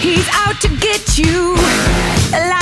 He's out to get you.